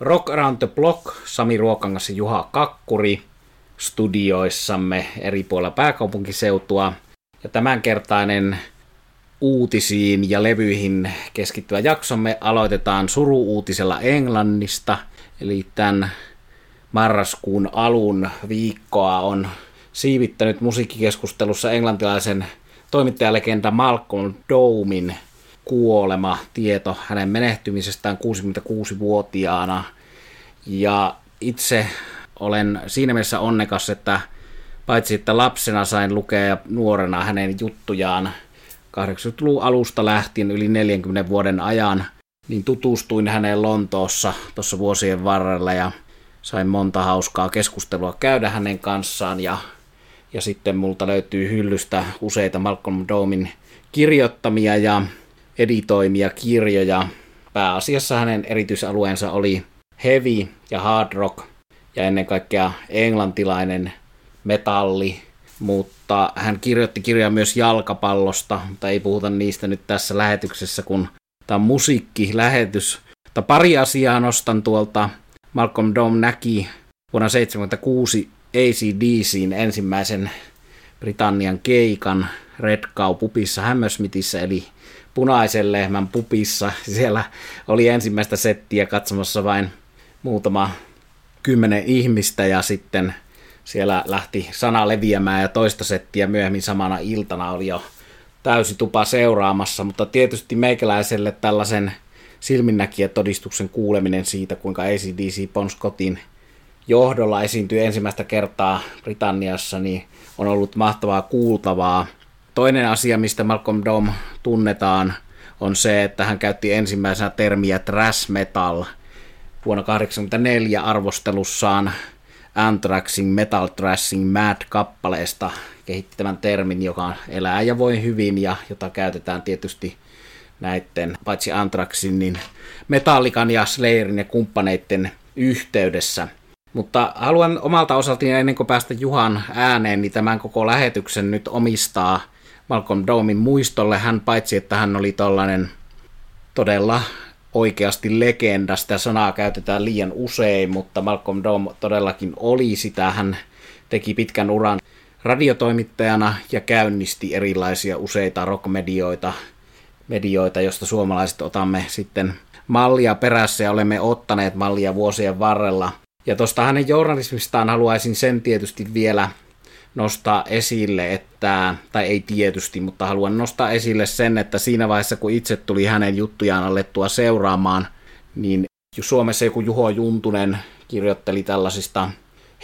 Rock Around the Block, Sami Ruokangas ja Juha Kakkuri studioissamme eri puolilla pääkaupunkiseutua. Ja tämänkertainen uutisiin ja levyihin keskittyvä jaksomme aloitetaan suru-uutisella Englannista. Eli tämän marraskuun alun viikkoa on siivittänyt musiikkikeskustelussa englantilaisen toimittajalegenda Malcolm Domen kuolema, tieto hänen menehtymisestään 66-vuotiaana. Ja itse olen siinä mielessä onnekas, että paitsi että lapsena sain lukea nuorena hänen juttujaan 80-luvun alusta lähtien yli 40 vuoden ajan, niin tutustuin häneen Lontoossa tuossa vuosien varrella ja sain monta hauskaa keskustelua käydä hänen kanssaan. Ja sitten multa löytyy hyllystä useita Malcolm Domen kirjoittamia ja editoimia kirjoja. Pääasiassa hänen erityisalueensa oli heavy ja hard rock ja ennen kaikkea englantilainen metalli, mutta hän kirjoitti kirjaa myös jalkapallosta, mutta ei puhuta niistä nyt tässä lähetyksessä, kun tämä on musiikkilähetys. Mutta pari asiaa nostan tuolta. Malcolm Dome näki vuonna 1976 AC/DC:n ensimmäisen Britannian keikan Red Cow pupissa Hammersmithissä, eli Punaisen lehmän pupissa. Siellä oli ensimmäistä settiä katsomassa vain muutama 10 ihmistä ja sitten siellä lähti sana leviämään ja toista settiä myöhemmin samana iltana oli jo täysi tupa seuraamassa, mutta tietysti meikäläiselle tällaisen silminnäkijätodistuksen kuuleminen siitä, kuinka AC/DC Bon Scottin johdolla esiintyi ensimmäistä kertaa Britanniassa, niin on ollut mahtavaa kuultavaa. Toinen asia, mistä Malcolm Dome tunnetaan, on se, että hän käytti ensimmäisenä termiä thrash metal vuonna 1984 arvostelussaan Anthraxin Metal Thrashing Mad-kappaleesta kehittämän termin, joka elää ja voi hyvin ja jota käytetään tietysti näiden, paitsi Anthraxin, niin Metallican ja Slayerin ja kumppaneiden yhteydessä. Mutta haluan omalta osaltani, ennen kuin päästä Juhan ääneen, niin tämän koko lähetyksen nyt omistaa Malcolm Domen muistolle. Hän paitsi, että hän oli tollainen todella oikeasti legenda, sitä sanaa käytetään liian usein, mutta Malcolm Dome todellakin oli sitä. Hän teki pitkän uran radiotoimittajana ja käynnisti erilaisia useita rockmedioita, josta suomalaiset otamme sitten mallia perässä ja olemme ottaneet mallia vuosien varrella. Ja tuosta hänen journalismistaan haluaisin sen tietysti vielä nostaa esille, mutta haluan nostaa esille sen, että siinä vaiheessa, kun itse tuli hänen juttujaan alettua seuraamaan, niin Suomessa joku Juho Juntunen kirjoitteli tällaisista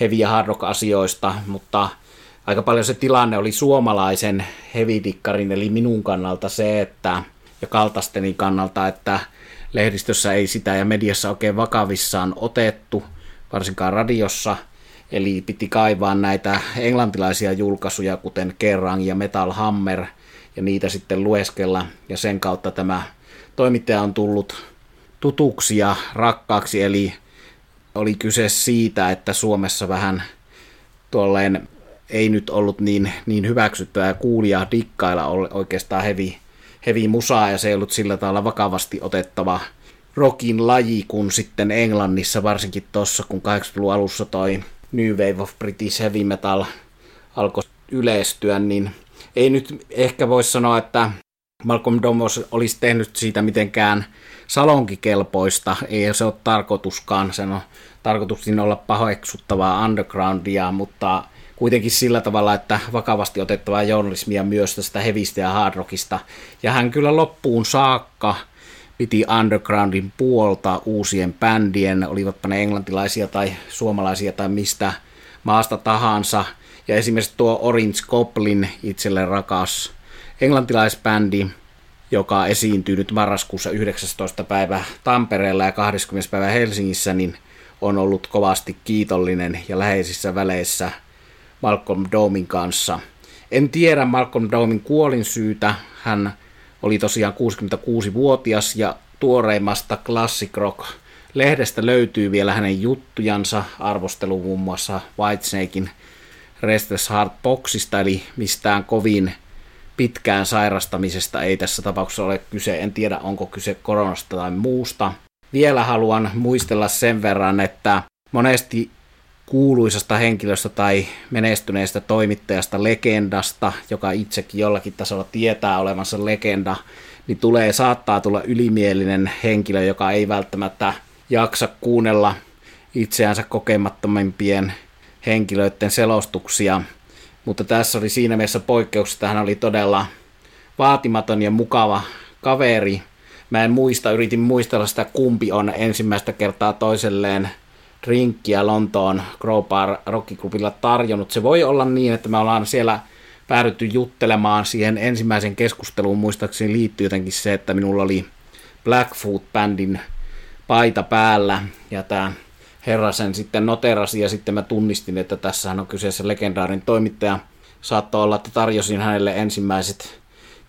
heavy- ja hard rock-asioista, mutta aika paljon se tilanne oli suomalaisen heavy-tikkarin, eli minun kannalta se, että, ja kaltaisteni kannalta, että lehdistössä ei sitä ja mediassa oikein vakavissaan otettu, varsinkaan radiossa, eli piti kaivaa näitä englantilaisia julkaisuja, kuten Kerrang ja Metal Hammer, ja niitä sitten lueskella, ja sen kautta tämä toimittaja on tullut tutuksi ja rakkaaksi, eli oli kyse siitä, että Suomessa vähän tuolleen ei nyt ollut niin hyväksyttyä ja kuulijaa dikkailla oikeastaan heavy musaa, ja se ei ollut sillä tavalla vakavasti otettava rockin laji, kun sitten Englannissa, varsinkin tuossa, kun 80-luvun alussa toi New Wave of British Heavy Metal alkoi yleistyä, niin ei nyt ehkä voi sanoa, että Malcolm Dome olisi tehnyt siitä mitenkään salonkikelpoista, ei se ole tarkoituskaan, sen on tarkoitus olla pahoeksuttavaa undergroundia, mutta kuitenkin sillä tavalla, että vakavasti otettavaa journalismia myös tästä hevistä ja hard rockista, ja hän kyllä loppuun saakka piti undergroundin puolta uusien bändien, olivatpa ne englantilaisia tai suomalaisia tai mistä maasta tahansa. Ja esimerkiksi tuo Orange Goblin, itselle rakas englantilaisbändi, joka esiintyy nyt marraskuussa 19. päivä Tampereella ja 20. päivä Helsingissä, niin on ollut kovasti kiitollinen ja läheisissä väleissä Malcolm Domen kanssa. En tiedä Malcolm Domen kuolinsyytä, hän oli tosiaan 66-vuotias ja tuoreimmasta Classic Rock-lehdestä löytyy vielä hänen juttujansa, arvostelu muun muassa Whitesnaken Restless Heart-boksista, eli mistään kovin pitkään sairastamisesta ei tässä tapauksessa ole kyse. En tiedä, onko kyse koronasta tai muusta, vielä haluan muistella sen verran, että monesti kuuluisasta henkilöstä tai menestyneestä toimittajasta, legendasta, joka itsekin jollakin tasolla tietää olevansa legenda, niin saattaa tulla ylimielinen henkilö, joka ei välttämättä jaksa kuunnella itseänsä kokemattomimpien henkilöiden selostuksia, mutta tässä oli siinä mielessä poikkeuksessa, hän oli todella vaatimaton ja mukava kaveri. Mä en muista, yritin muistella sitä, kumpi on ensimmäistä kertaa toiselleen drinkkiä Lontoon Crowbar Rockiklubilla tarjonnut. Se voi olla niin, että me ollaan siellä päädytty juttelemaan siihen ensimmäisen keskusteluun. Muistaakseni liittyy jotenkin se, että minulla oli Blackfoot-bändin paita päällä ja tämä herra sen sitten noterasi ja sitten mä tunnistin, että tässähän on kyseessä legendaarinen toimittaja. Saattoi olla, että tarjosin hänelle ensimmäiset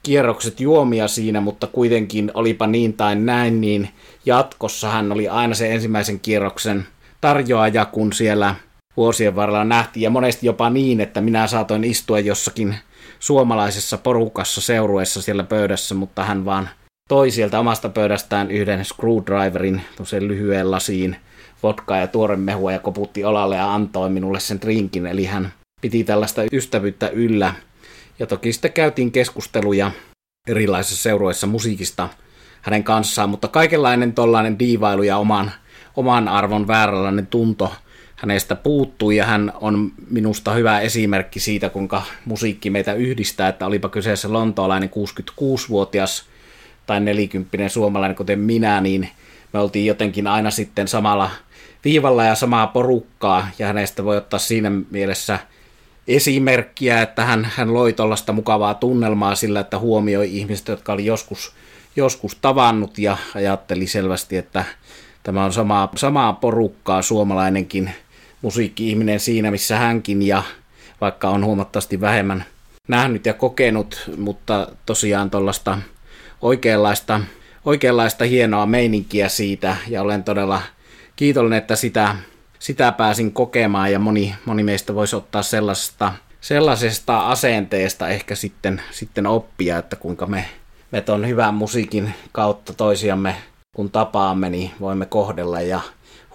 kierrokset juomia siinä, mutta kuitenkin olipa niin tai näin, niin jatkossa hän oli aina se ensimmäisen kierroksen tarjoaja, kun siellä vuosien varrella nähtiin, ja monesti jopa niin, että minä saatoin istua jossakin suomalaisessa porukassa seurueessa siellä pöydässä, mutta hän vaan toi sieltä omasta pöydästään yhden screwdriverin tuollaisen lyhyen lasiin vodkaa ja tuoremehua ja koputti olalle ja antoi minulle sen drinkin, eli hän piti tällaista ystävyyttä yllä. Ja toki sitten käytiin keskusteluja erilaisissa seurueissa musiikista hänen kanssaan, mutta kaikenlainen tollainen diivailu ja oman arvon vääränlainen tunto hänestä puuttui, ja hän on minusta hyvä esimerkki siitä, kuinka musiikki meitä yhdistää, että olipa kyseessä lontoolainen 66-vuotias tai 40 suomalainen, kuten minä, niin me oltiin jotenkin aina sitten samalla viivalla ja samaa porukkaa, ja hänestä voi ottaa siinä mielessä esimerkkiä, että hän loi tuollaista mukavaa tunnelmaa sillä, että huomioi ihmiset, jotka oli joskus tavannut, ja ajatteli selvästi, että tämä on samaa porukkaa, suomalainenkin musiikki-ihminen siinä, missä hänkin, ja vaikka on huomattavasti vähemmän nähnyt ja kokenut, mutta tosiaan tuollaista oikeanlaista hienoa meininkiä siitä, ja olen todella kiitollinen, että sitä pääsin kokemaan, ja moni meistä voisi ottaa sellaisesta asenteesta ehkä sitten oppia, että kuinka me tuon hyvän musiikin kautta toisiamme kun tapaamme, niin voimme kohdella ja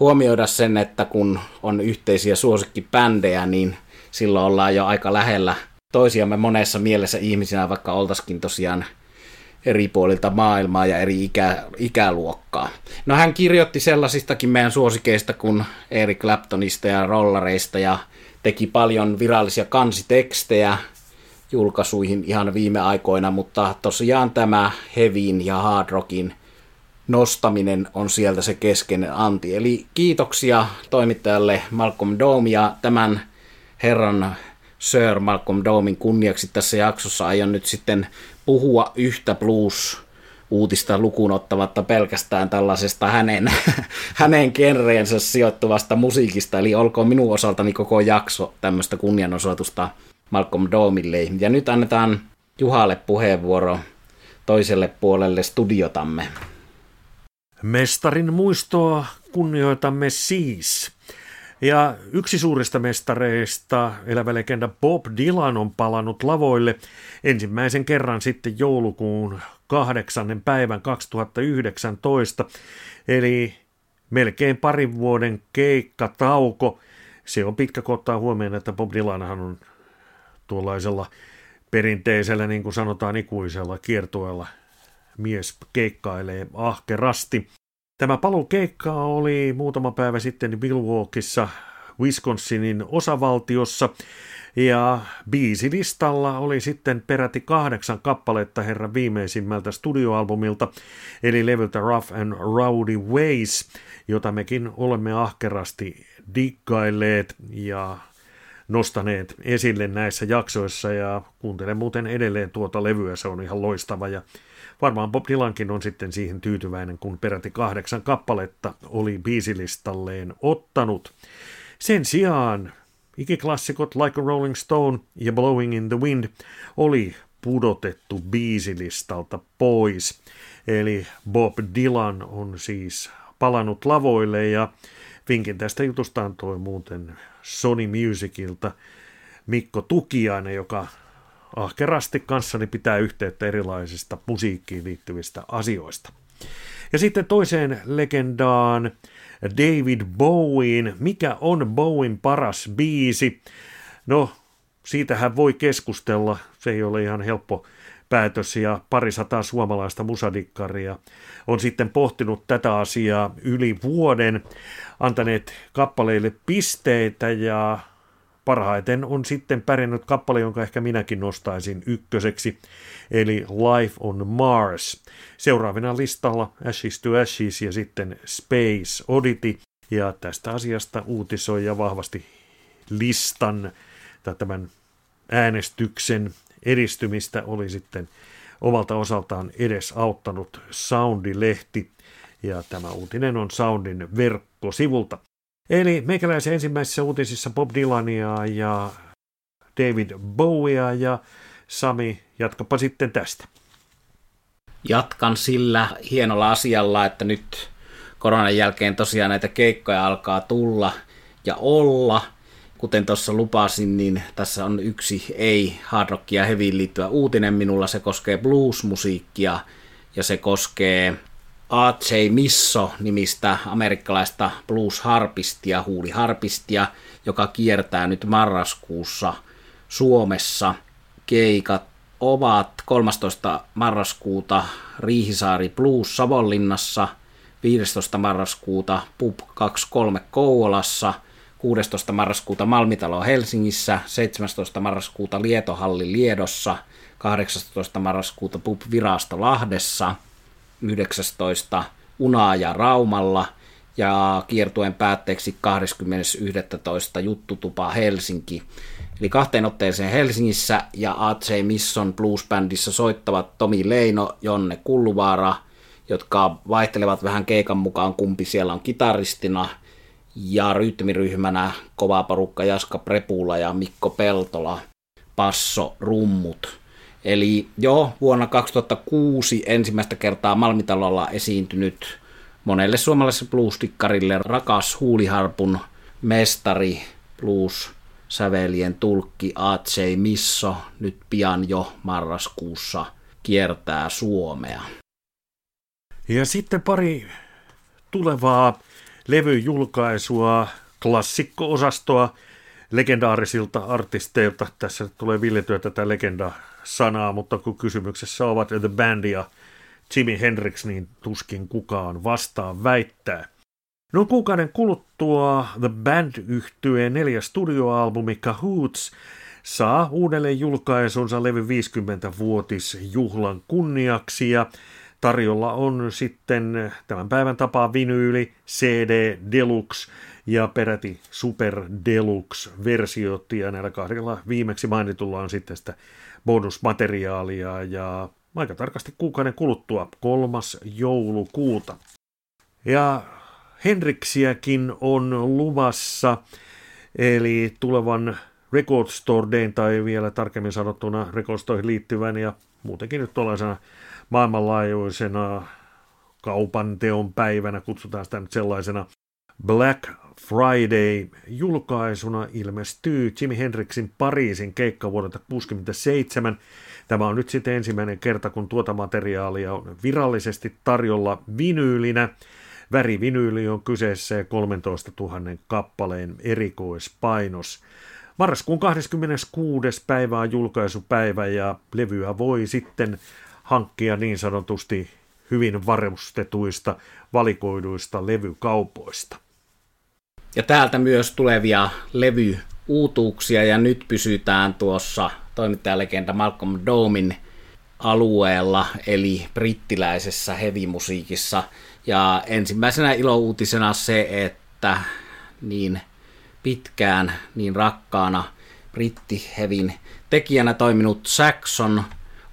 huomioida sen, että kun on yhteisiä suosikkibändejä, niin silloin ollaan jo aika lähellä toisiamme monessa mielessä ihmisinä, vaikka oltaisikin tosiaan eri puolilta maailmaa ja eri ikäluokkaa. No, hän kirjoitti sellaisistakin meidän suosikeista kuin Eric Claptonista ja rollareista ja teki paljon virallisia kansitekstejä julkaisuihin ihan viime aikoina, mutta tosiaan tämä heavyn ja hard rockin nostaminen on sieltä se keskeinen anti. Eli kiitoksia toimittajalle Malcolm Dome, ja tämän herran Sir Malcolm Domen kunniaksi tässä jaksossa aion nyt sitten puhua yhtä blues-uutista lukuun ottamatta pelkästään tällaisesta hänen genreensä sijoittuvasta musiikista, eli olkoon minun osaltani koko jakso tämmöistä kunnianosoitusta Malcolm Domelle. Ja nyt annetaan Juhalle puheenvuoro toiselle puolelle studiotamme. Mestarin muistoa kunnioitamme siis. Ja yksi suurista mestareista, elävä legenda Bob Dylan, on palannut lavoille ensimmäisen kerran sitten joulukuun 8. päivän 2019. Eli melkein parin vuoden keikkatauko. Se on pitkä, kun ottaa huomioon, että Bob Dylanhan on tuollaisella perinteisellä, niin kuin sanotaan, ikuisella kiertueella. Mies keikkailee ahkerasti. Tämä paluukeikka oli muutama päivä sitten Milwaukeessa, Wisconsinin osavaltiossa, ja biisilistalla oli sitten peräti 8 kappaletta herran viimeisimmältä studioalbumilta, eli levyltä Rough and Rowdy Ways, jota mekin olemme ahkerasti diggailleet ja nostaneet esille näissä jaksoissa, ja kuuntelen muuten edelleen tuota levyä, se on ihan loistava, ja varmaan Bob Dylankin on sitten siihen tyytyväinen, kun peräti 8 kappaletta oli biisilistalleen ottanut. Sen sijaan ikiklassikot Like a Rolling Stone ja Blowing in the Wind oli pudotettu biisilistalta pois. Eli Bob Dylan on siis palannut lavoille, ja vinkin tästä jutusta antoi muuten Sony Musicilta Mikko Tukiainen, joka ahkerasti kanssani pitää yhteyttä erilaisista musiikkiin liittyvistä asioista. Ja sitten toiseen legendaan, David Bowien. Mikä on Bowien paras biisi? No, siitähän voi keskustella. Se ei ole ihan helppo päätös, ja 200 suomalaista musadikkaria on sitten pohtinut tätä asiaa yli vuoden, antaneet kappaleille pisteitä, ja parhaiten on sitten pärjännyt kappale, jonka ehkä minäkin nostaisin ykköseksi, eli Life on Mars. Seuraavana listalla Ashes to Ashes ja sitten Space Oddity, ja tästä asiasta uutisoi ja vahvasti listan tai tämän äänestyksen edistymistä oli sitten omalta osaltaan edesauttanut Soundi-lehti, ja tämä uutinen on Soundin verkkosivulta. Eli meikäläisen ensimmäisissä uutisissa Bob Dylania ja David Bowiea, ja Sami, jatkapa sitten tästä. Jatkan sillä hienolla asialla, että nyt koronan jälkeen tosiaan näitä keikkoja alkaa tulla ja olla. Kuten tuossa lupasin, niin tässä on yksi hard rock ja heavyin liittyvä uutinen minulla. Se koskee blues-musiikkia ja se koskee A.J. Misso nimistä amerikkalaista blues-harpistia, huuliharpistia, joka kiertää nyt marraskuussa Suomessa. Keikat ovat 13. marraskuuta Riihisaari Blues Savonlinnassa, 15. marraskuuta PUP 23 Kouvolassa, 16. marraskuuta Malmitalo Helsingissä, 17. marraskuuta Lietohalli Liedossa, 18. marraskuuta PUP Virasto Lahdessa, 19. Unaaja Raumalla ja kiertueen päätteeksi 20.11. Juttutupa Helsinki. Eli kahteen otteeseen Helsingissä ja A.J. Misson bluesbändissä soittavat Tomi Leino, Jonne Kulluvaara, jotka vaihtelevat vähän keikan mukaan kumpi siellä on kitaristina, ja rytmiryhmänä kova porukka Jaska Prepula ja Mikko Peltola, passo, rummut. Eli jo vuonna 2006 ensimmäistä kertaa Malmitalolla esiintynyt monelle suomalaiselle bluesdikkarille rakas huuliharpun mestari, blues-sävelien tulkki A.J. Misso nyt pian jo marraskuussa kiertää Suomea. Ja sitten pari tulevaa levyjulkaisua, klassikko-osastoa legendaarisilta artisteilta. Tässä tulee villityä tätä legenda-sanaa, mutta kun kysymyksessä ovat The Band ja Jimi Hendrix, niin tuskin kukaan vastaan väittää. Noin kuukauden kuluttua The Band-yhtyeen 4. studioalbumi Cahoots saa uudelleen julkaisunsa levy 50-vuotisjuhlan kunniaksi, ja tarjolla on sitten tämän päivän tapaa vinyyli, CD Deluxe ja peräti Super Deluxe-versiot. Ja näillä kahdella viimeksi mainitulla on sitten sitä bonusmateriaalia, ja aika tarkasti kuukauden kuluttua 3. joulukuuta. Ja Hendrixiäkin on luvassa, eli tulevan Record Store Dayn tai vielä tarkemmin sanottuna Record Storeen liittyvän ja muutenkin nyt tuollaisena maailmanlaajuisena kaupanteon päivänä, kutsutaan sitä nyt sellaisena, Black Friday-julkaisuna ilmestyy Jimi Hendrixin Pariisin keikka vuodelta 1967. Tämä on nyt sitten ensimmäinen kerta, kun tuota materiaalia on virallisesti tarjolla vinyylinä. Värivinyyli on kyseessä ja 13 000 kappaleen erikoispainos. Marraskuun 26. päivä on julkaisupäivä ja levyä voi sitten hankkia niin sanotusti hyvin varustetuista, valikoiduista levykaupoista. Ja täältä myös tulevia levyuutuuksia, ja nyt pysytään tuossa toimittajalegenda Malcolm Domen alueella, eli brittiläisessä heavy-musiikissa. Ja ensimmäisenä ilouutisena se, että niin pitkään, niin rakkaana brittihevin tekijänä toiminut Saxon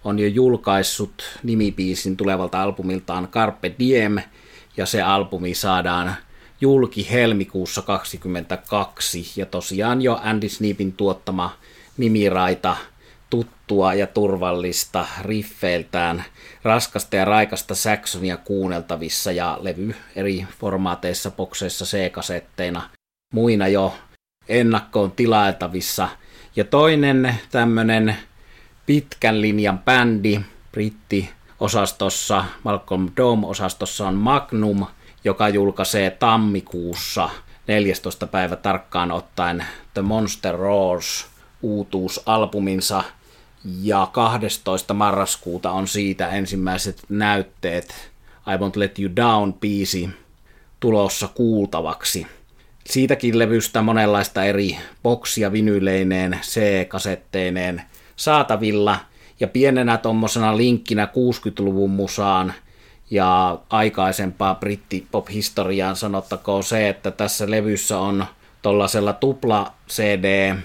on jo julkaissut nimibiisin tulevalta albumiltaan Carpe Diem, ja se albumi saadaan julki helmikuussa 2022, ja tosiaan jo Andy Sneapin tuottama nimiraita tuttua ja turvallista riffeiltään raskasta ja raikasta Saxonia kuunneltavissa, ja levy eri formaateissa, bokseissa, C-kasetteina, muina jo ennakkoon tilailtavissa. Ja toinen tämmöinen pitkän linjan bändi, britti osastossa, Malcolm Dome osastossa on Magnum, joka julkaisee tammikuussa 14. päivä tarkkaan ottaen The Monster Roars uutuusalbuminsa, ja 12. marraskuuta on siitä ensimmäiset näytteet, I Won't Let You Down -biisi tulossa kuultavaksi. Siitäkin levystä monenlaista eri boksia vinyleineen, C-kasetteineen saatavilla, ja pienenä tommosena linkkinä 60-luvun musaan ja aikaisempaa brittipop-historiaan sanottakoon se, että tässä levyssä on tollasella tupla CD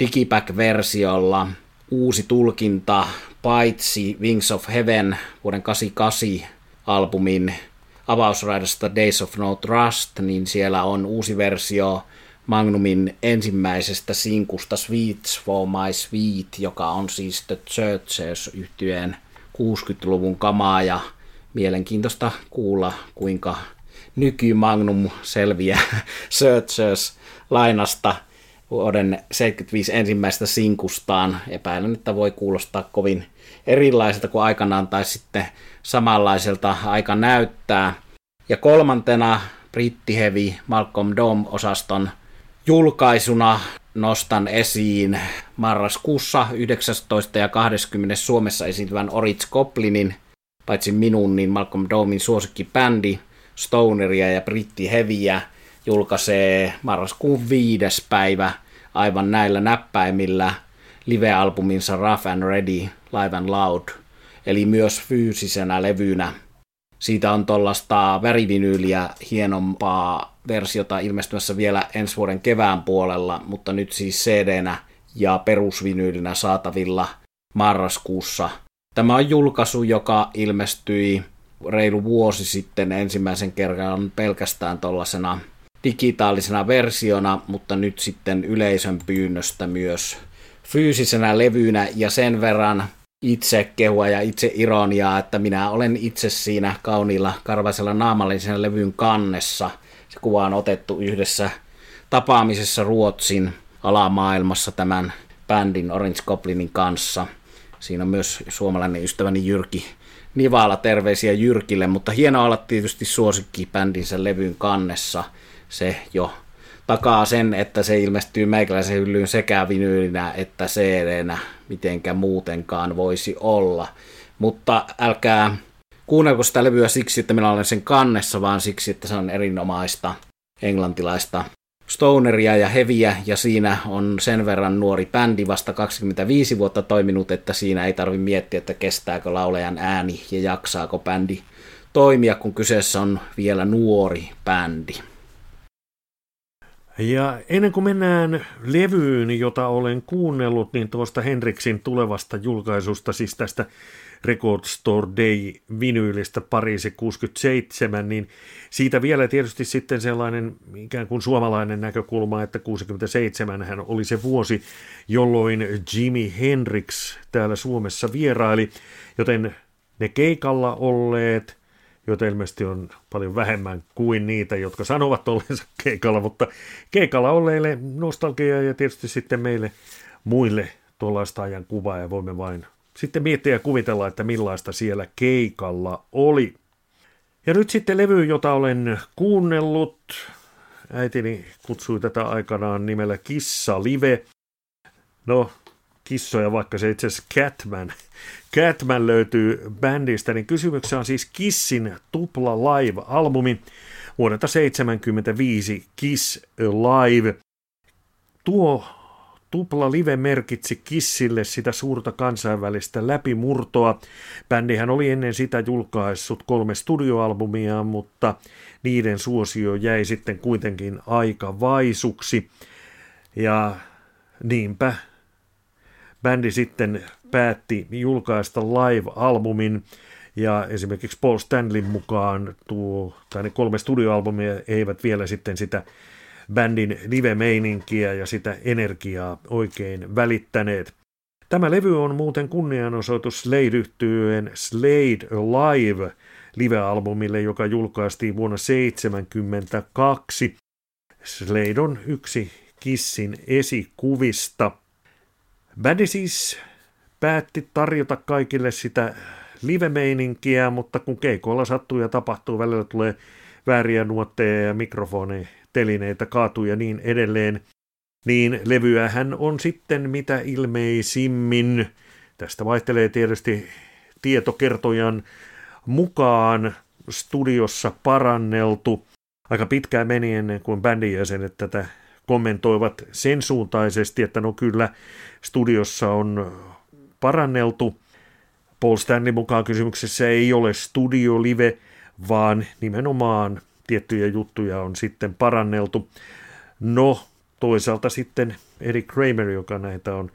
digipack-versiolla uusi tulkinta paitsi Wings of Heaven vuoden 88 albumin avausraidasta Days of No Trust, niin siellä on uusi versio Magnumin ensimmäisestä sinkusta Sweets for My Sweet, joka on siis The Churches-yhtyeen 60-luvun kamaa, ja mielenkiintoista kuulla, kuinka nyky-Magnum selviää Churches-lainasta vuoden 1975 ensimmäisestä sinkustaan. Epäilen, että voi kuulostaa kovin erilaiselta kuin aikanaan, tai sitten samanlaiselta, aika näyttää. Ja kolmantena brittihevi Malcolm Dome-osaston julkaisuna nostan esiin marraskuussa 19. ja 20. Suomessa esiintyvän Orange Goblinin, paitsi minun, niin Malcolm Domen suosikkibändi Stoneria ja brittiheviä julkaisee marraskuun 5. päivä aivan näillä näppäimillä live-albuminsa Rough and Ready, Live and Loud, eli myös fyysisenä levynä. Siitä on tuollaista värivinyyliä hienompaa versiota ilmestymässä vielä ensi vuoden kevään puolella, mutta nyt siis CD-nä ja perusvinyylinä saatavilla marraskuussa. Tämä on julkaisu, joka ilmestyi reilu vuosi sitten ensimmäisen kerran pelkästään tuollaisena digitaalisena versiona, mutta nyt sitten yleisön pyynnöstä myös fyysisenä levynä, ja sen verran itse kehua ja itse ironiaa, että minä olen itse siinä kauniilla karvaisella naamallisena levyn kannessa. Se kuva on otettu yhdessä tapaamisessa Ruotsin alamaailmassa tämän bändin Orange Goblinin kanssa. Siinä on myös suomalainen ystäväni Jyrki Nivala, terveisiä Jyrkille, mutta hienoa olla tietysti suosikki bändinsä levyn kannessa. Se jo takaa sen, että se ilmestyy meikäläisen hyllyyn sekä vinyylinä että CD-nä, mitenkä muutenkaan voisi olla. Mutta älkää kuunnelko sitä levyä siksi, että minä olen sen kannessa, vaan siksi, että se on erinomaista englantilaista stoneria ja heviä, ja siinä on sen verran nuori bändi, vasta 25 vuotta toiminut, että siinä ei tarvitse miettiä, että kestääkö laulajan ääni ja jaksaako bändi toimia, kun kyseessä on vielä nuori bändi. Ja ennen kuin mennään levyyn, jota olen kuunnellut, niin tuosta Hendrixin tulevasta julkaisusta, siis tästä Record Store Day -vinyylistä Pariisi 67, niin siitä vielä tietysti sitten sellainen ikään kuin suomalainen näkökulma, että 67 hän oli se vuosi, jolloin Jimi Hendrix täällä Suomessa vieraili, joten ne keikalla olleet, joita ilmeisesti on paljon vähemmän kuin niitä, jotka sanovat olleensa keikalla, mutta keikalla olleille nostalgiaa ja tietysti sitten meille muille tuollaista ajan kuvaa, ja voimme vain sitten miettiä ja kuvitella, että millaista siellä keikalla oli. Ja nyt sitten levy, jota olen kuunnellut. Äitini kutsui tätä aikanaan nimellä Kiss Alive. No, kissoja, vaikka se itse asiassa Catman löytyy bändistä, niin kysymyksessä on siis Kissin tupla live-albumi vuodelta 1975, Kiss Alive. Tuo tupla live merkitsi Kissille sitä suurta kansainvälistä läpimurtoa. Bändihän oli ennen sitä julkaissut 3 studioalbumia, mutta niiden suosio jäi sitten kuitenkin aika vaisuksi. Ja niinpä bändi sitten päätti julkaista live-albumin, ja esimerkiksi Paul Stanleyn mukaan ne 3 studioalbumia eivät vielä sitten sitä bändin live-meininkiä ja sitä energiaa oikein välittäneet. Tämä levy on muuten kunnianosoitus Slade-yhtyeen Slade Alive live-albumille, joka julkaistiin vuonna 1972. Slade on yksi Kissin esikuvista. Bändi siis päätti tarjota kaikille sitä live-meininkiä, mutta kun keikoilla sattuu ja tapahtuu, välillä tulee vääriä nuotteja ja mikrofonitelineitä kaatuu ja niin edelleen, niin levyähän on sitten mitä ilmeisimmin. Tästä vaihtelee tietysti tietokertojan mukaan studiossa paranneltu. Aika pitkään meni ennen kuin bändin jäsenet tätä kommentoivat sen suuntaisesti, että no kyllä studiossa on paranneltu. Paul Stanley mukaan kysymyksessä ei ole studiolive, vaan nimenomaan tiettyjä juttuja on sitten paranneltu. No, toisaalta sitten Eric Kramer, joka näitä on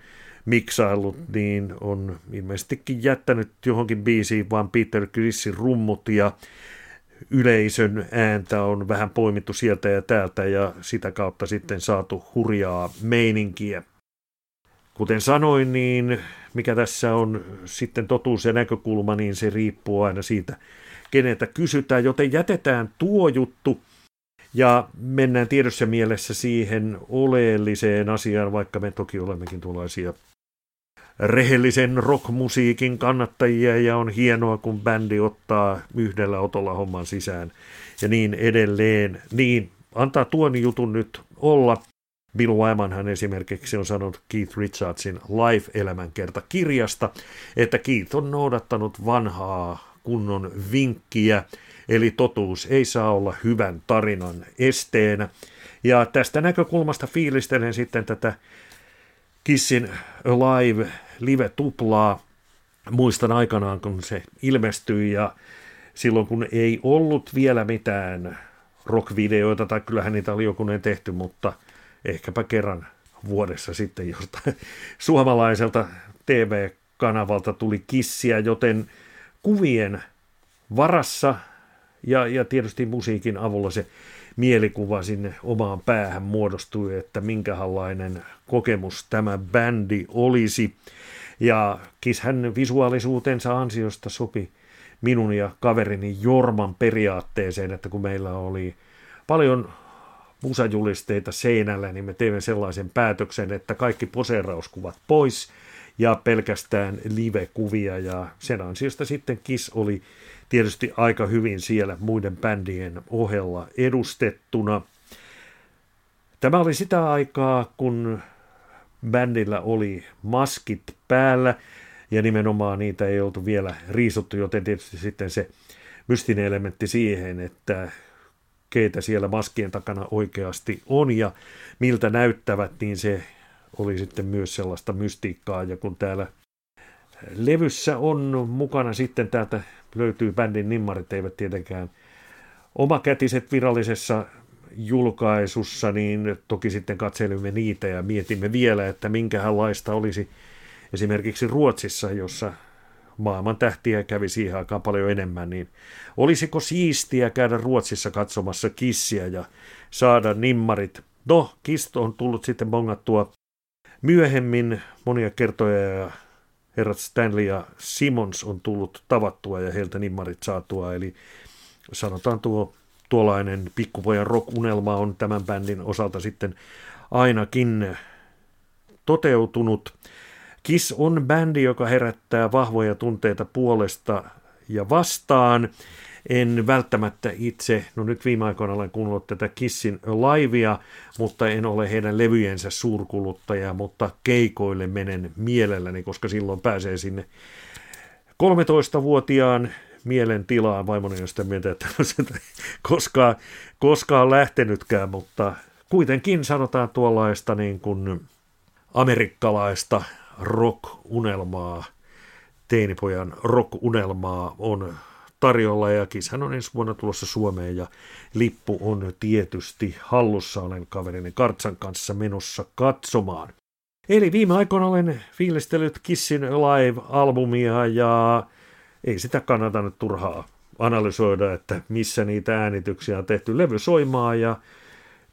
miksaillut, niin on ilmeisestikin jättänyt johonkin biisiin vaan Peter Chrissin rummut ja yleisön ääntä on vähän poimittu sieltä ja täältä ja sitä kautta sitten saatu hurjaa meininkiä. Kuten sanoin, niin mikä tässä on sitten totuus ja näkökulma, niin se riippuu aina siitä, keneltä kysytään, joten jätetään tuo juttu ja mennään tiedossa mielessä siihen oleelliseen asiaan, vaikka me toki olemmekin tuollaisia rehellisen rockmusiikin kannattajia ja on hienoa, kun bändi ottaa yhdellä otolla homman sisään ja niin edelleen. Niin, antaa tuon jutun nyt olla. Bill Wymanhan esimerkiksi on sanonut Keith Richardsin Life-elämänkertakirjasta, että Keith on noudattanut vanhaa kunnon vinkkiä, eli totuus ei saa olla hyvän tarinan esteenä. Ja tästä näkökulmasta fiilistelen sitten tätä Kissin Alive live-tuplaa. Muistan aikanaan, kun se ilmestyi ja silloin, kun ei ollut vielä mitään rockvideoita, tai kyllähän niitä oli jokunen tehty, mutta ehkäpä kerran vuodessa sitten jostain suomalaiselta TV-kanavalta tuli Kissiä, joten kuvien varassa ja tietysti musiikin avulla se mielikuva sinne omaan päähän muodostui, että minkälainen kokemus tämä bändi olisi. Ja Kiss hän visuaalisuutensa ansiosta sopi minun ja kaverini Jorman periaatteeseen, että kun meillä oli paljon musajulisteita seinällä, niin me teimme sellaisen päätöksen, että kaikki poseerauskuvat pois ja pelkästään live-kuvia. Ja sen ansiosta sitten Kiss oli tietysti aika hyvin siellä muiden bändien ohella edustettuna. Tämä oli sitä aikaa, kun bändillä oli maskit päällä ja nimenomaan niitä ei oltu vielä riisuttu, joten tietysti sitten se mystinen elementti siihen, että keitä siellä maskien takana oikeasti on ja miltä näyttävät, niin se oli sitten myös sellaista mystiikkaa. Ja kun täällä levyssä on mukana sitten täältä löytyy bändin nimmarit, eivät tietenkään omakätiset virallisessa julkaisussa, niin toki sitten katselimme niitä ja mietimme vielä, että minkälaista olisi esimerkiksi Ruotsissa, jossa maailman tähtiä kävi siihen aikaan paljon enemmän, niin olisiko siistiä käydä Ruotsissa katsomassa Kissiä ja saada nimmarit? No, Kiss on tullut sitten bongattua myöhemmin monia kertoja ja herrat Stanley ja Simons on tullut tavattua ja heiltä nimmarit saatua, eli sanotaan tuollainen pikkupojan rock-unelma on tämän bändin osalta sitten ainakin toteutunut. Kiss on bändi, joka herättää vahvoja tunteita puolesta ja vastaan. En välttämättä itse, no nyt viime aikoina olen kuunnellut tätä Kissin Alivea, mutta en ole heidän levyjensä suurkuluttaja, mutta keikoille menen mielelläni, koska silloin pääsee sinne 13-vuotiaan mielentilaan. Vaimoni on sitä mieltä, että koskaan lähtenytkään, mutta kuitenkin sanotaan tuollaista niin kuin amerikkalaista rock-unelmaa, teinipojan rock-unelmaa on tarjolla ja Kisshän on ensi vuonna tulossa Suomeen ja lippu on tietysti hallussa, olen kaverini Kartsan kanssa menossa katsomaan. Eli viime aikoina olen fiilistellyt Kissin Alive-albumia ja ei sitä kannata nyt turhaa analysoida, että missä niitä äänityksiä on tehty, levy soimaa ja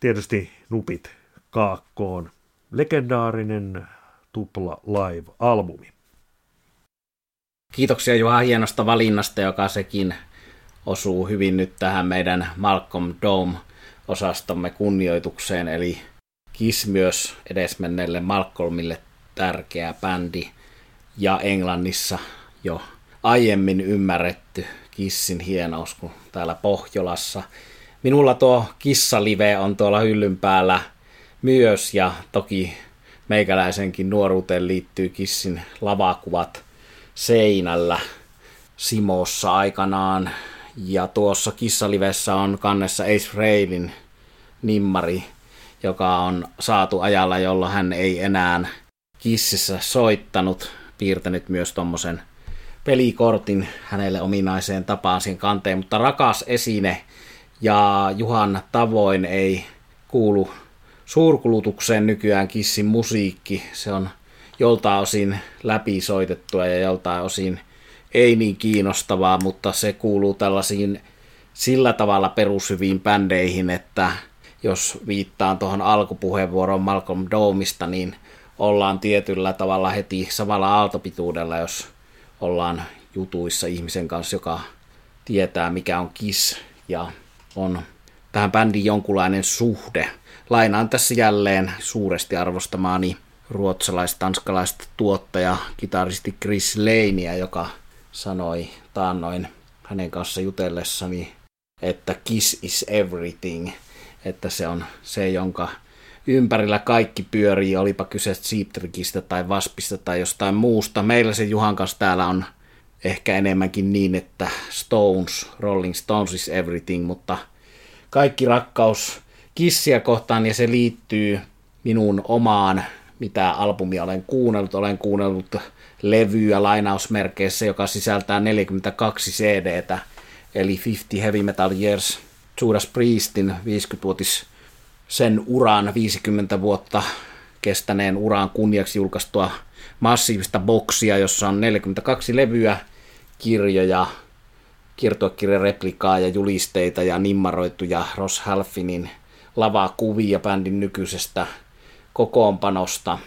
tietysti nupit kaakkoon. Legendaarinen tupla live-albumi. Kiitoksia Juha hienosta valinnasta, joka sekin osuu hyvin nyt tähän meidän Malcolm Dome-osastomme kunnioitukseen, eli Kiss myös edesmenneelle Malcolmille tärkeä bändi ja Englannissa jo aiemmin ymmärretty Kissin hienous kuin täällä Pohjolassa. Minulla tuo kissalive on tuolla hyllyn päällä myös, ja toki meikäläisenkin nuoruuteen liittyy Kissin lavakuvat seinällä Simossa aikanaan. Ja tuossa kissalivessä on kannessa Ace Frehlin nimmari, joka on saatu ajalla, jolloin hän ei enää Kississä soittanut, piirtänyt myös tommosen pelikortin hänelle ominaiseen tapaan siihen kanteen, mutta rakas esine ja Juhan tavoin ei kuulu suurkulutukseen nykyään Kissin musiikki. Se on joltain osin läpisoitettua ja joltain osin ei niin kiinnostavaa, mutta se kuuluu tällaisiin sillä tavalla perushyviin bändeihin, että jos viittaan tuohon alkupuheenvuoroon Malcolm Domesta, niin ollaan tietyllä tavalla heti samalla aaltopituudella, jos ollaan jutuissa ihmisen kanssa, joka tietää mikä on Kiss ja on tähän bändiin jonkunlainen suhde. Lainaan tässä jälleen suuresti arvostamaani ruotsalais-tanskalaista tuottaja, kitaristi Chris Lanea, joka sanoi taannoin hänen kanssa jutellessani, että Kiss is everything, että se on se, jonka ympärillä kaikki pyörii, olipa kyse Cheap-trickistä tai Waspista tai jostain muusta. Meillä se Juhan kanssa täällä on ehkä enemmänkin niin, että Stones, Rolling Stones is everything, mutta kaikki rakkaus Kissiä kohtaan, ja se liittyy minun omaan, mitä albumia olen kuunnellut. Olen kuunnellut levyä lainausmerkeissä, joka sisältää 42 CDtä, eli 50 Heavy Metal Years, Judas Priestin 50-vuotis sen uran, 50 vuotta kestäneen uran kunniaksi julkaistua massiivista boksia, jossa on 42 levyä, kirjoja, kiertuekirjareplikaa ja julisteita ja nimmaroituja Ross Halfinin lavakuvia bändin nykyisestä kokoonpanosta.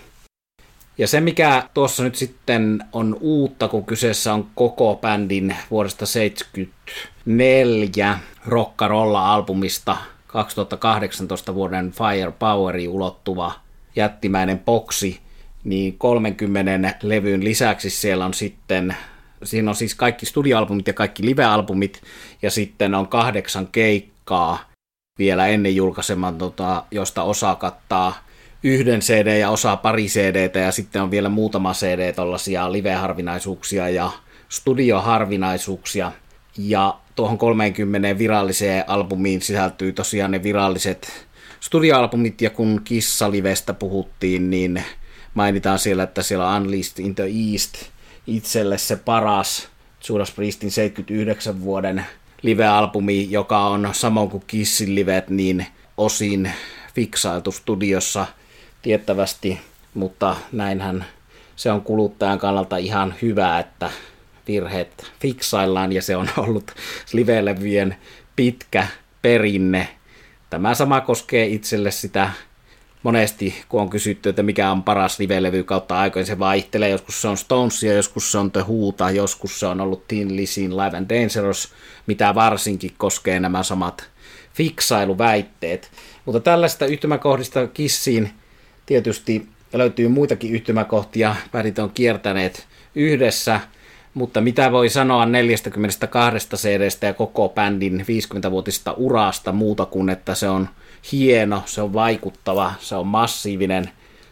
Ja se, mikä tuossa nyt sitten on uutta, kun kyseessä on koko bändin vuodesta 1974 Rock 'n' Roll-albumista 2018 vuoden Firepoweriin ulottuva jättimäinen boksi, niin 30 levyn lisäksi siellä on sitten, siinä on siis kaikki studioalbumit ja kaikki live-albumit, ja sitten on 8 keikkaa vielä ennen julkaiseman, josta osa kattaa yhden CD ja osa pari CDtä, ja sitten on vielä muutama CD tuollaisia live-harvinaisuuksia ja studioharvinaisuuksia, ja tuohon 30 viralliseen albumiin sisältyy tosiaan ne viralliset studioalbumit, ja kun Kissalivestä puhuttiin, niin mainitaan siellä, että siellä on Unleashed in the East, itselle se paras Judas Priestin 79 vuoden live-albumi, joka on samoin kuin Kissin livet, niin osin fiksailtu studiossa tiettävästi, mutta näinhän se on kuluttajan kannalta ihan hyvä, että virheet fiksaillaan, ja se on ollut live-levyjen pitkä perinne. Tämä sama koskee itselle sitä monesti, kun on kysytty, että mikä on paras live-levy kautta aikoina, se vaihtelee. Joskus se on Stonesia, joskus se on The Who'ta, joskus se on ollut Thin Lizzy'n Live and Dangerous, mitä varsinkin koskee nämä samat fiksailuväitteet. Mutta tällaista yhtymäkohdista Kissiin tietysti löytyy muitakin yhtymäkohtia, bändit on kiertäneet yhdessä, mutta mitä voi sanoa 42 CD:stä ja koko bändin 50-vuotista urasta muuta kuin, että se on hieno, se on vaikuttava, se on massiivinen,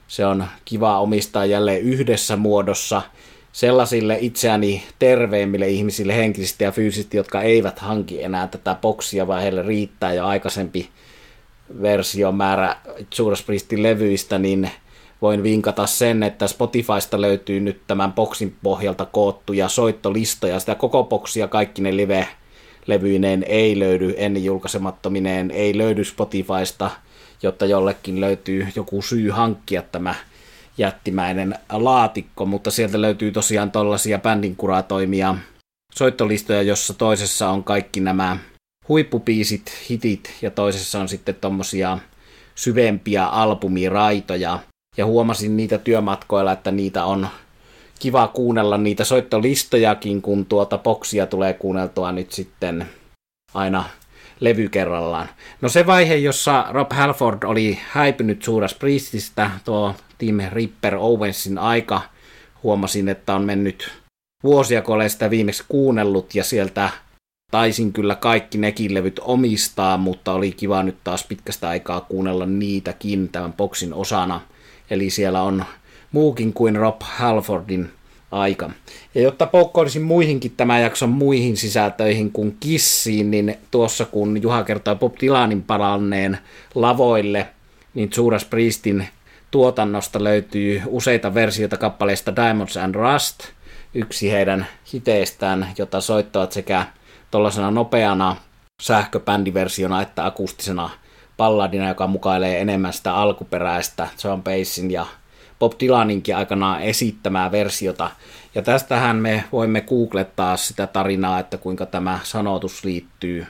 se on kiva omistaa jälleen yhdessä muodossa sellaisille itseäni terveemmille ihmisille henkisesti ja fyysisesti, jotka eivät hanki enää tätä boksia, vaan heille riittää jo aikaisempi versiomäärä Judas Priestin levyistä, niin voin vinkata sen, että Spotifysta löytyy nyt tämän boksin pohjalta koottuja soittolistoja. Sitä koko boksia kaikki ne live-levyineen ei löydy, ennen julkaisemattomineen ei löydy Spotifysta, jotta jollekin löytyy joku syy hankkia tämä jättimäinen laatikko, mutta sieltä löytyy tosiaan tollaisia bändin kuratoimia soittolistoja, jossa toisessa on kaikki nämä huippubiisit, hitit, ja toisessa on sitten tommosia syvempiä albumiraitoja. Ja huomasin niitä työmatkoilla, että niitä on kiva kuunnella niitä soittolistojakin, kun tuota boksia tulee kuunneltua nyt sitten aina levy kerrallaan. No se vaihe, jossa Rob Halford oli häipynyt Judas Priestistä, tuo Tim Ripper Owensin aika, huomasin, että on mennyt vuosia, kun olen sitä viimeksi kuunnellut, ja sieltä taisin kyllä kaikki nekin levyt omistaa, mutta oli kiva nyt taas pitkästä aikaa kuunnella niitäkin tämän boksin osana. Eli siellä on muukin kuin Rob Halfordin aika. Ja jotta poukkoilisin muihinkin tämän jakson muihin sisältöihin kuin Kissiin, niin tuossa kun Juha kertoi Bob Dylanin palanneen lavoille, niin Judas Priestin tuotannosta löytyy useita versioita kappaleista Diamonds and Rust, yksi heidän hiteistään, jota soittavat sekä tuollaisena nopeana sähköbändiversiona että akustisena balladina, joka mukailee enemmän sitä alkuperäistä John Basin ja Bob Dylaninkin aikanaan esittämää versiota. Ja tästähän me voimme googlettaa sitä tarinaa, että kuinka tämä sanotus liittyy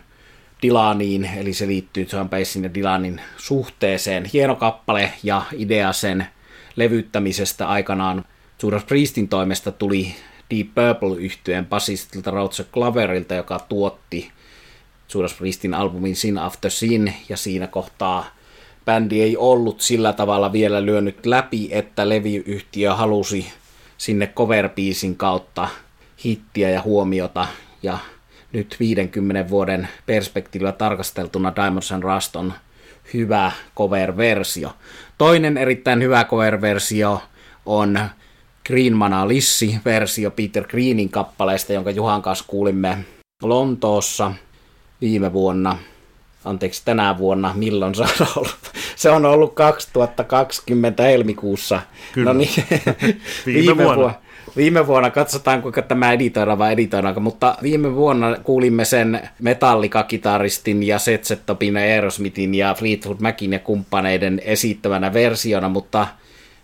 Dylaniin, eli se liittyy John Basin ja Dylanin suhteeseen. Hieno kappale ja idea sen levyttämisestä aikanaan Judas Priestin toimesta tuli Deep Purple-yhtyeen basistilta Roger Gloverilta, joka tuotti Judas Priestin albumin Sin After Sin, ja siinä kohtaa bändi ei ollut sillä tavalla vielä lyönyt läpi, että levyyhtiö halusi sinne cover-biisin kautta hittiä ja huomiota, ja nyt 50 vuoden perspektiivillä tarkasteltuna Diamonds and Rust on hyvä cover-versio. Toinen erittäin hyvä cover-versio on Green Mana Lissi-versio Peter Greenin kappaleesta, jonka Juhan kanssa kuulimme Lontoossa tänä vuonna, milloin se on ollut? Se on ollut 2020 helmikuussa. Kyllä. No niin, viime vuonna, katsotaan kuinka tämä editoidaan, mutta viime vuonna kuulimme sen Metallica-kitaristin ja Zz Topin ja Aerosmithin ja Fleetwood Macin ja kumppaneiden esittävänä versiona, mutta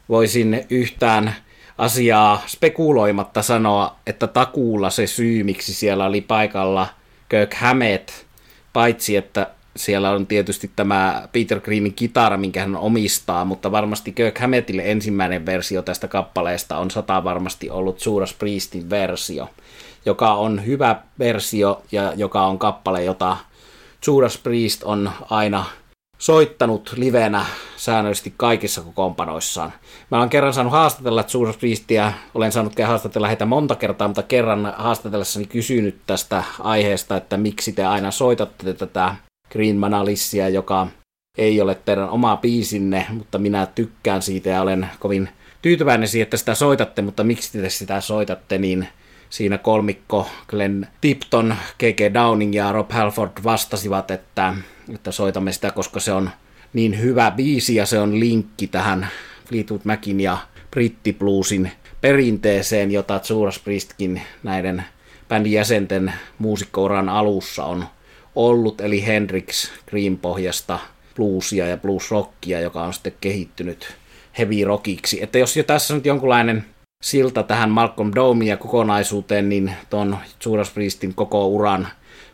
voisin yhtään asiaa spekuloimatta sanoa, että takuulla se syy, miksi siellä oli paikalla Kirk Hammett, paitsi että siellä on tietysti tämä Peter Greenin kitara, minkä hän omistaa, mutta varmasti Kirk Hammettille ensimmäinen versio tästä kappaleesta on varmasti ollut Judas Priestin versio, joka on hyvä versio ja joka on kappale, jota Judas Priest on aina soittanut livenä säännöllisesti kaikissa kokoonpanoissaan. Mä olen kerran saanut haastatella Judas Priestia, olen saanut haastatella heitä monta kertaa, mutta kerran haastatellessani kysynyt tästä aiheesta, että miksi te aina soitatte tätä Green Mana Lissia, joka ei ole teidän oma biisinne, mutta minä tykkään siitä ja olen kovin tyytyväinen siihen, että sitä soitatte, mutta miksi te sitä soitatte, niin siinä kolmikko Glenn Tipton, K.K. Downing ja Rob Halford vastasivat, että soitamme sitä, koska se on niin hyvä biisi ja se on linkki tähän Fleetwood Macin ja brittibluesin perinteeseen, jota Judas Priestkin näiden bändin jäsenten muusikkouran alussa on ollut, eli Hendrix Green pohjasta bluesia ja bluesrockia, joka on sitten kehittynyt heavy rockiksi. Että jos jo tässä on nyt jonkunlainen silta tähän Malcolm Domeen ja kokonaisuuteen, niin tuon Judas Priestin koko uran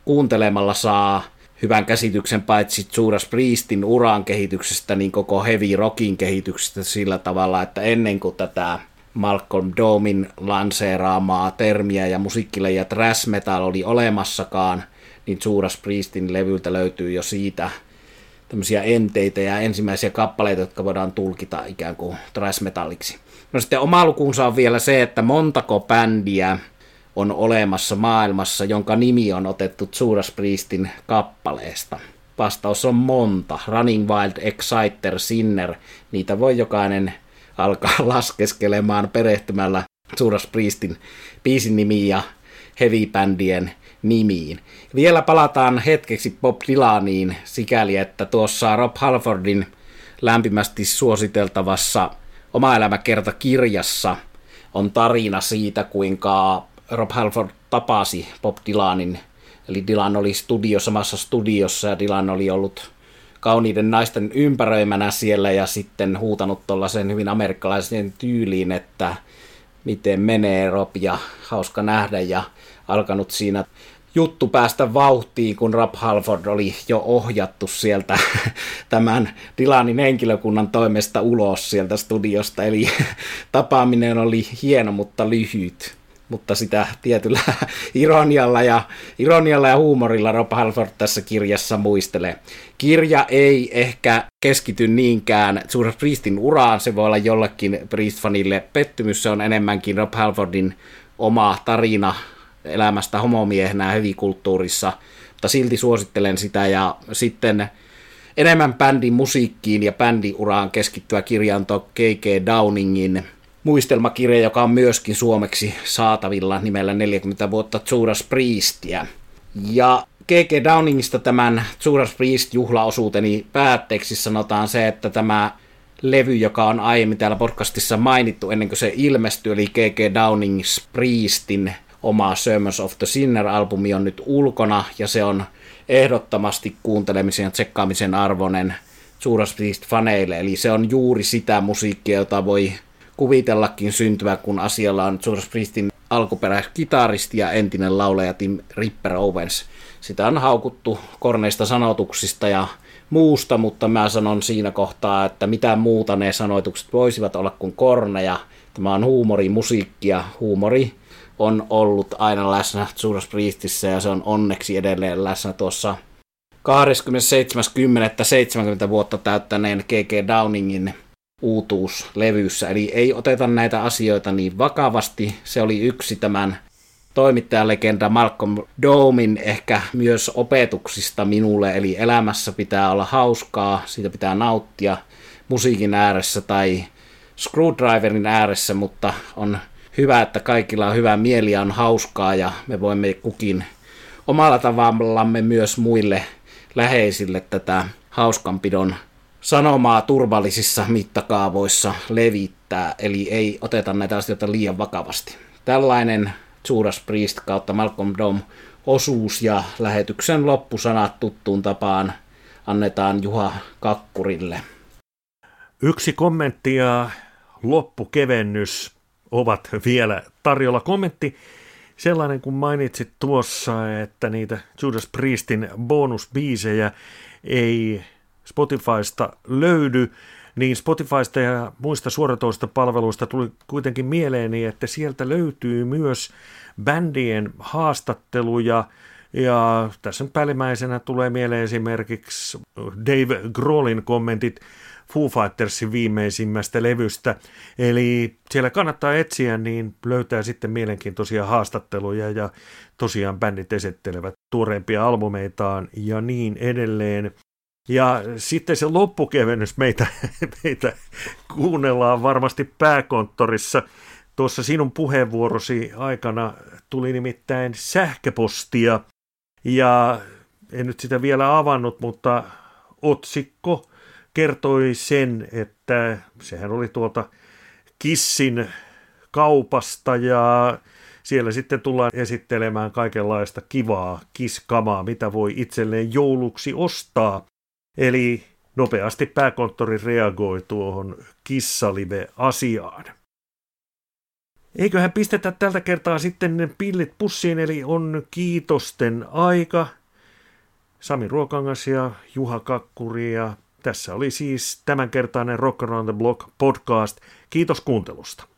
kuuntelemalla saa hyvän käsityksen paitsi Judas Priestin uran kehityksestä, niin koko heavy rockin kehityksestä sillä tavalla, että ennen kuin tätä Malcolm Domen lanseeraamaa termiä ja musiikkilajia thrash metal oli olemassakaan, niin Judas Priestin levyltä löytyy jo siitä tämmöisiä enteitä ja ensimmäisiä kappaleita, jotka voidaan tulkita ikään kuin thrash metalliksi. No sitten oma lukuunsa on vielä se, että montako bändiä on olemassa maailmassa, jonka nimi on otettu Judas Priestin kappaleesta. Vastaus on monta. Running Wild, Exciter, Sinner. Niitä voi jokainen alkaa laskeskelemaan perehtymällä Judas Priestin biisin nimiin ja heavy-bändien nimiin. Vielä palataan hetkeksi Bob Dylaniin sikäli, että tuossa Rob Halfordin lämpimästi suositeltavassa Oma elämäkertakirjassa on tarina siitä, kuinka Rob Halford tapasi Bob Dylanin. Eli Dylan oli samassa studiossa ja Dylan oli ollut kauniiden naisten ympäröimänä siellä ja sitten huutanut tuollaisen hyvin amerikkalaisen tyyliin, että miten menee Rob ja hauska nähdä, ja alkanut siinä juttu päästä vauhtiin, kun Rob Halford oli jo ohjattu sieltä tämän Dylanin henkilökunnan toimesta ulos sieltä studiosta. Eli tapaaminen oli hieno, mutta lyhyt. Mutta sitä tietyllä ironialla ja huumorilla Rob Halford tässä kirjassa muistelee. Kirja ei ehkä keskity niinkään Judas Priestin uraan, se voi olla jollekin Priest-fanille pettymys, se on enemmänkin Rob Halfordin oma tarina elämästä homomiehenä hevikulttuurissa, mutta silti suosittelen sitä. Ja sitten enemmän bändin musiikkiin ja bändiuraan keskittyvä kirja on K.K. Downingin muistelmakirja, joka on myöskin suomeksi saatavilla nimellä 40 vuotta Judas Priestia. Ja K.K. Downingista tämän Judas Priest-juhlaosuuteni päätteeksi sanotaan se, että tämä levy, joka on aiemmin täällä podcastissa mainittu ennen kuin se ilmestyi, eli K.K. Downing's Priestin oma Sermons of the Sinner-albumi on nyt ulkona, ja se on ehdottomasti kuuntelemisen ja tsekkaamisen arvoinen Judas Priest-faneille, eli se on juuri sitä musiikkia, jota voi kuvitellakin syntyvä, kun asialla on Judas Priestin alkuperäiskitaristi ja entinen laulaja Tim Ripper Owens. Sitä on haukuttu korneista sanoituksista ja muusta, mutta mä sanon siinä kohtaa, että mitä muuta ne sanoitukset voisivat olla kuin korneja. Tämä on huumorimusiikkia. Huumori on ollut aina läsnä Judas Priestissä ja se on onneksi edelleen läsnä tuossa 27.10.70 vuotta täyttäneen K.K. Downingin uutuuslevyssä. Eli ei oteta näitä asioita niin vakavasti. Se oli yksi tämän toimittajalegenda Malcolm Domen ehkä myös opetuksista minulle, eli elämässä pitää olla hauskaa, siitä pitää nauttia musiikin ääressä tai screwdriverin ääressä, mutta on hyvä, että kaikilla on hyvä mieli ja on hauskaa ja me voimme kukin omalla tavallamme myös muille läheisille tätä hauskanpidon sanomaa turvallisissa mittakaavoissa levittää, eli ei oteta näitä asioita liian vakavasti. Tällainen Judas Priest kautta Malcolm Dome -osuus ja lähetyksen loppusanat tuttuun tapaan annetaan Juha Kakkurille. Yksi kommentti ja loppukevennys ovat vielä tarjolla. Kommentti sellainen, kun mainitsit tuossa, että niitä Judas Priestin bonusbiisejä ei Spotifysta löydy, niin Spotifysta ja muista suoratoistopalveluista tuli kuitenkin mieleeni, että sieltä löytyy myös bändien haastatteluja, ja tässä päällimmäisenä tulee mieleen esimerkiksi Dave Grohlin kommentit Foo Fightersin viimeisimmästä levystä, eli siellä kannattaa etsiä, niin löytää sitten mielenkiintoisia haastatteluja, ja tosiaan bändit esittelevät tuoreempia albumeitaan ja niin edelleen. Ja sitten se loppukevennys meitä kuunnellaan varmasti pääkonttorissa. Tuossa sinun puheenvuorosi aikana tuli nimittäin sähköpostia, ja en nyt sitä vielä avannut, mutta otsikko kertoi sen, että sehän oli tuolta Kissin kaupasta, ja siellä sitten tullaan esittelemään kaikenlaista kivaa Kiss-kamaa, mitä voi itselleen jouluksi ostaa. Eli nopeasti pääkonttori reagoi tuohon Kiss Alive-asiaan. Eiköhän pistetä tältä kertaa sitten pillit pussiin, eli on kiitosten aika. Sami Ruokangas ja Juha Kakkuri, ja tässä oli siis tämänkertainen Rock Around the Block -podcast. Kiitos kuuntelusta.